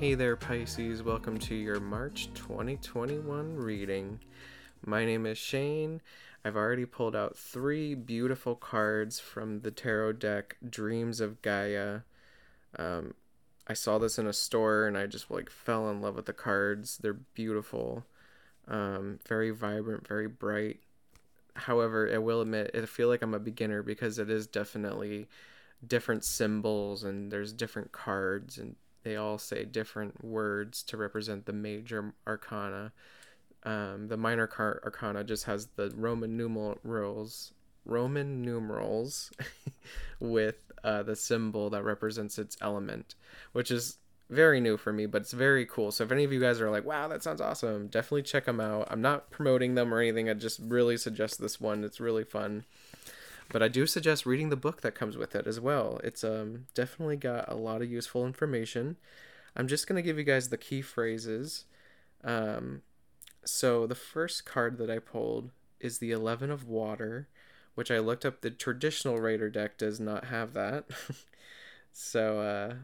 Hey there, Pisces. Welcome to your March 2021 reading. My name is Shane. I've already pulled out three beautiful cards from the tarot deck, Dreams of Gaia. I saw this in a store and I just fell in love with the cards. They're beautiful, very vibrant, very bright. However, I will admit, I feel like I'm a beginner because it is definitely different symbols and there's different cards and they all say different words to represent the major arcana. The minor arcana just has the Roman numerals with the symbol that represents its element, which is very new for me, but it's very cool. So if any of you guys are like, wow, that sounds awesome, definitely check them out. I'm not promoting them or anything. I just really suggest this one. It's really fun. But I do suggest reading the book that comes with it as well. It's definitely got a lot of useful information. I'm just going to give you guys the key phrases. So the first card that I pulled is the 11 of Water, which I looked up. The traditional Rider deck does not have that. So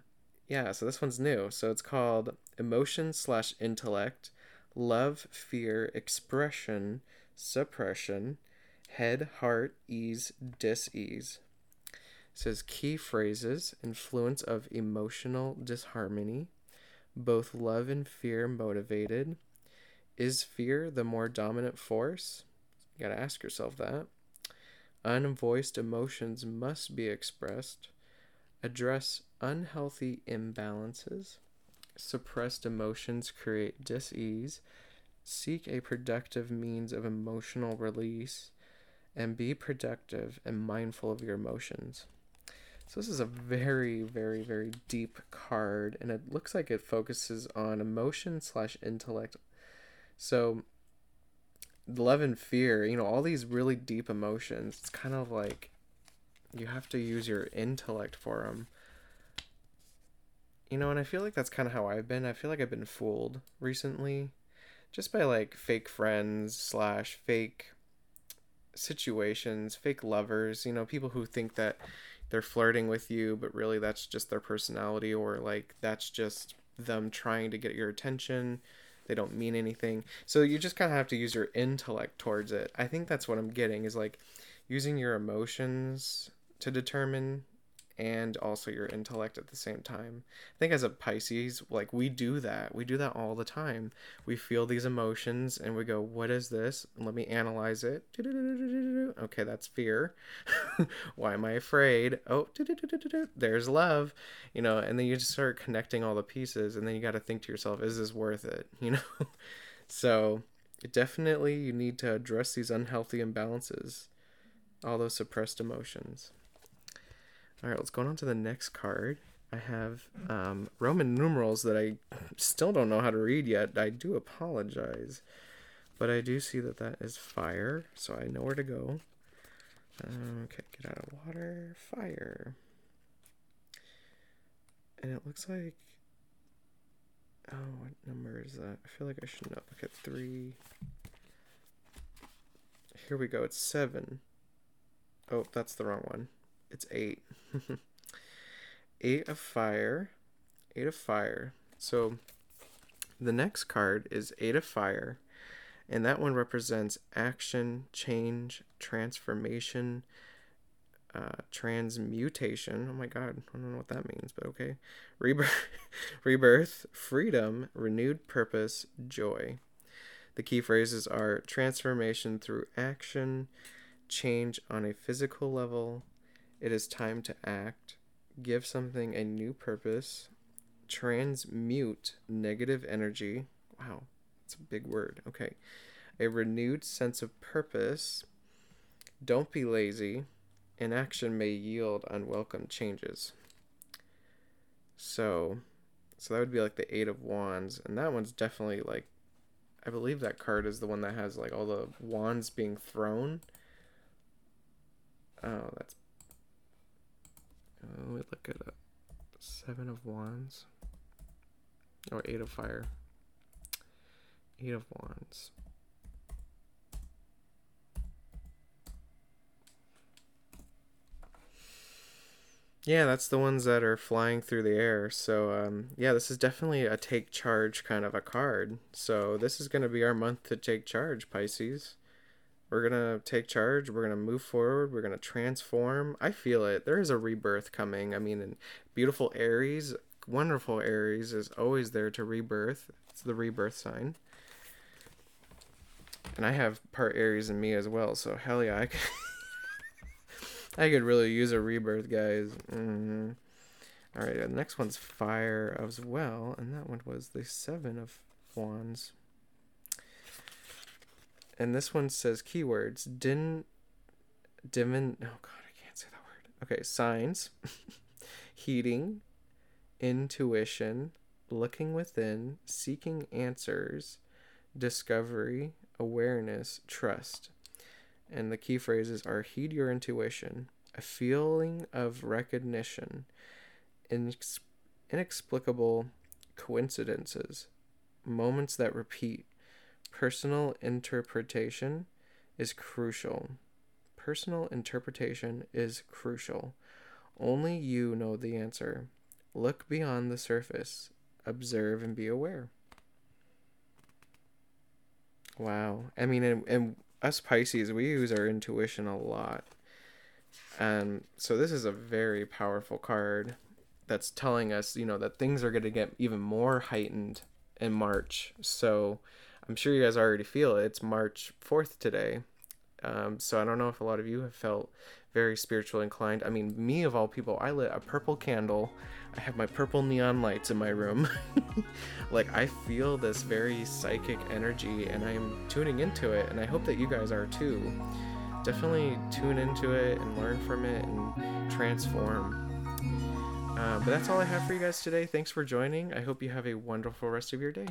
this one's new. So it's called emotion/intellect, love, fear, expression, suppression, head, heart, ease, dis-ease. It says key phrases: influence of emotional disharmony, both love and fear motivated, is fear the more dominant force? You gotta ask yourself that. Unvoiced emotions must be expressed, address unhealthy imbalances, suppressed emotions create dis-ease, seek a productive means of emotional release, and be productive and mindful of your emotions. So this is a very, very, very deep card, and it looks like it focuses on emotion/intellect. So love and fear, all these really deep emotions, it's kind of like you have to use your intellect for them. And I feel like that's kind of how I've been. I feel like I've been fooled recently just by fake friends / fake situations, fake lovers, people who think that they're flirting with you, but really that's just their personality, or that's just them trying to get your attention. They don't mean anything. So you just kind of have to use your intellect towards it. I think that's what I'm getting is using your emotions to determine and also your intellect at the same time. I think as a Pisces, we do that. We do that all the time. We feel these emotions and we go, what is this? And let me analyze it. Okay, that's fear. Why am I afraid? Oh, there's love. And then you just start connecting all the pieces, and then you got to think to yourself, is this worth it? So definitely you need to address these unhealthy imbalances, all those suppressed emotions. All right, let's go on to the next card. I have Roman numerals that I still don't know how to read yet. I do apologize, but I do see that is fire, so I know where to go. Okay, get out of water, fire. And it looks like, oh, what number is that? I feel like I should not look at 3. Here we go, it's 7. Oh, that's the wrong one. It's 8. 8 of Fire. 8 of Fire. So the next card is 8 of Fire. And that one represents action, change, transformation, transmutation. Oh my God. I don't know what that means, but okay. Rebirth, freedom, renewed purpose, joy. The key phrases are transformation through action, change on a physical level, it is time to act, give something a new purpose, transmute negative energy. Wow, that's a big word. Okay. A renewed sense of purpose. Don't be lazy. Inaction may yield unwelcome changes. So that would be the 8 of Wands. And that one's definitely I believe that card is the one that has all the wands being thrown. Oh, that's, let me look it up. 7 of Wands. Or 8 of Fire. 8 of Wands. Yeah, that's the ones that are flying through the air. So, yeah, this is definitely a take charge kind of a card. So this is going to be our month to take charge, Pisces. We're going to take charge. We're going to move forward. We're going to transform. I feel it. There is a rebirth coming. I mean, and beautiful Aries, wonderful Aries is always there to rebirth. It's the rebirth sign. And I have part Aries in me as well. So hell yeah, I could really use a rebirth, guys. Mm-hmm. All right, the next one's fire as well, and that one was the Seven of Wands. And this one says keywords. Oh, God, I can't say that word. Okay, signs, heating, intuition, looking within, seeking answers, discovery, awareness, trust. And the key phrases are heed your intuition, a feeling of recognition, inexplicable coincidences, moments that repeat. Personal interpretation is crucial. Only you know the answer. Look beyond the surface. Observe and be aware. Wow. I mean, and us Pisces, we use our intuition a lot. So this is a very powerful card that's telling us, you know, that things are going to get even more heightened in March. So I'm sure you guys already feel it. It's March 4th today. So I don't know if a lot of you have felt very spiritually inclined. I mean, me of all people, I lit a purple candle. I have my purple neon lights in my room. Like, I feel this very psychic energy and I am tuning into it, and I hope that you guys are too. Definitely tune into it and learn from it and transform. But that's all I have for you guys today. Thanks for joining. I hope you have a wonderful rest of your day.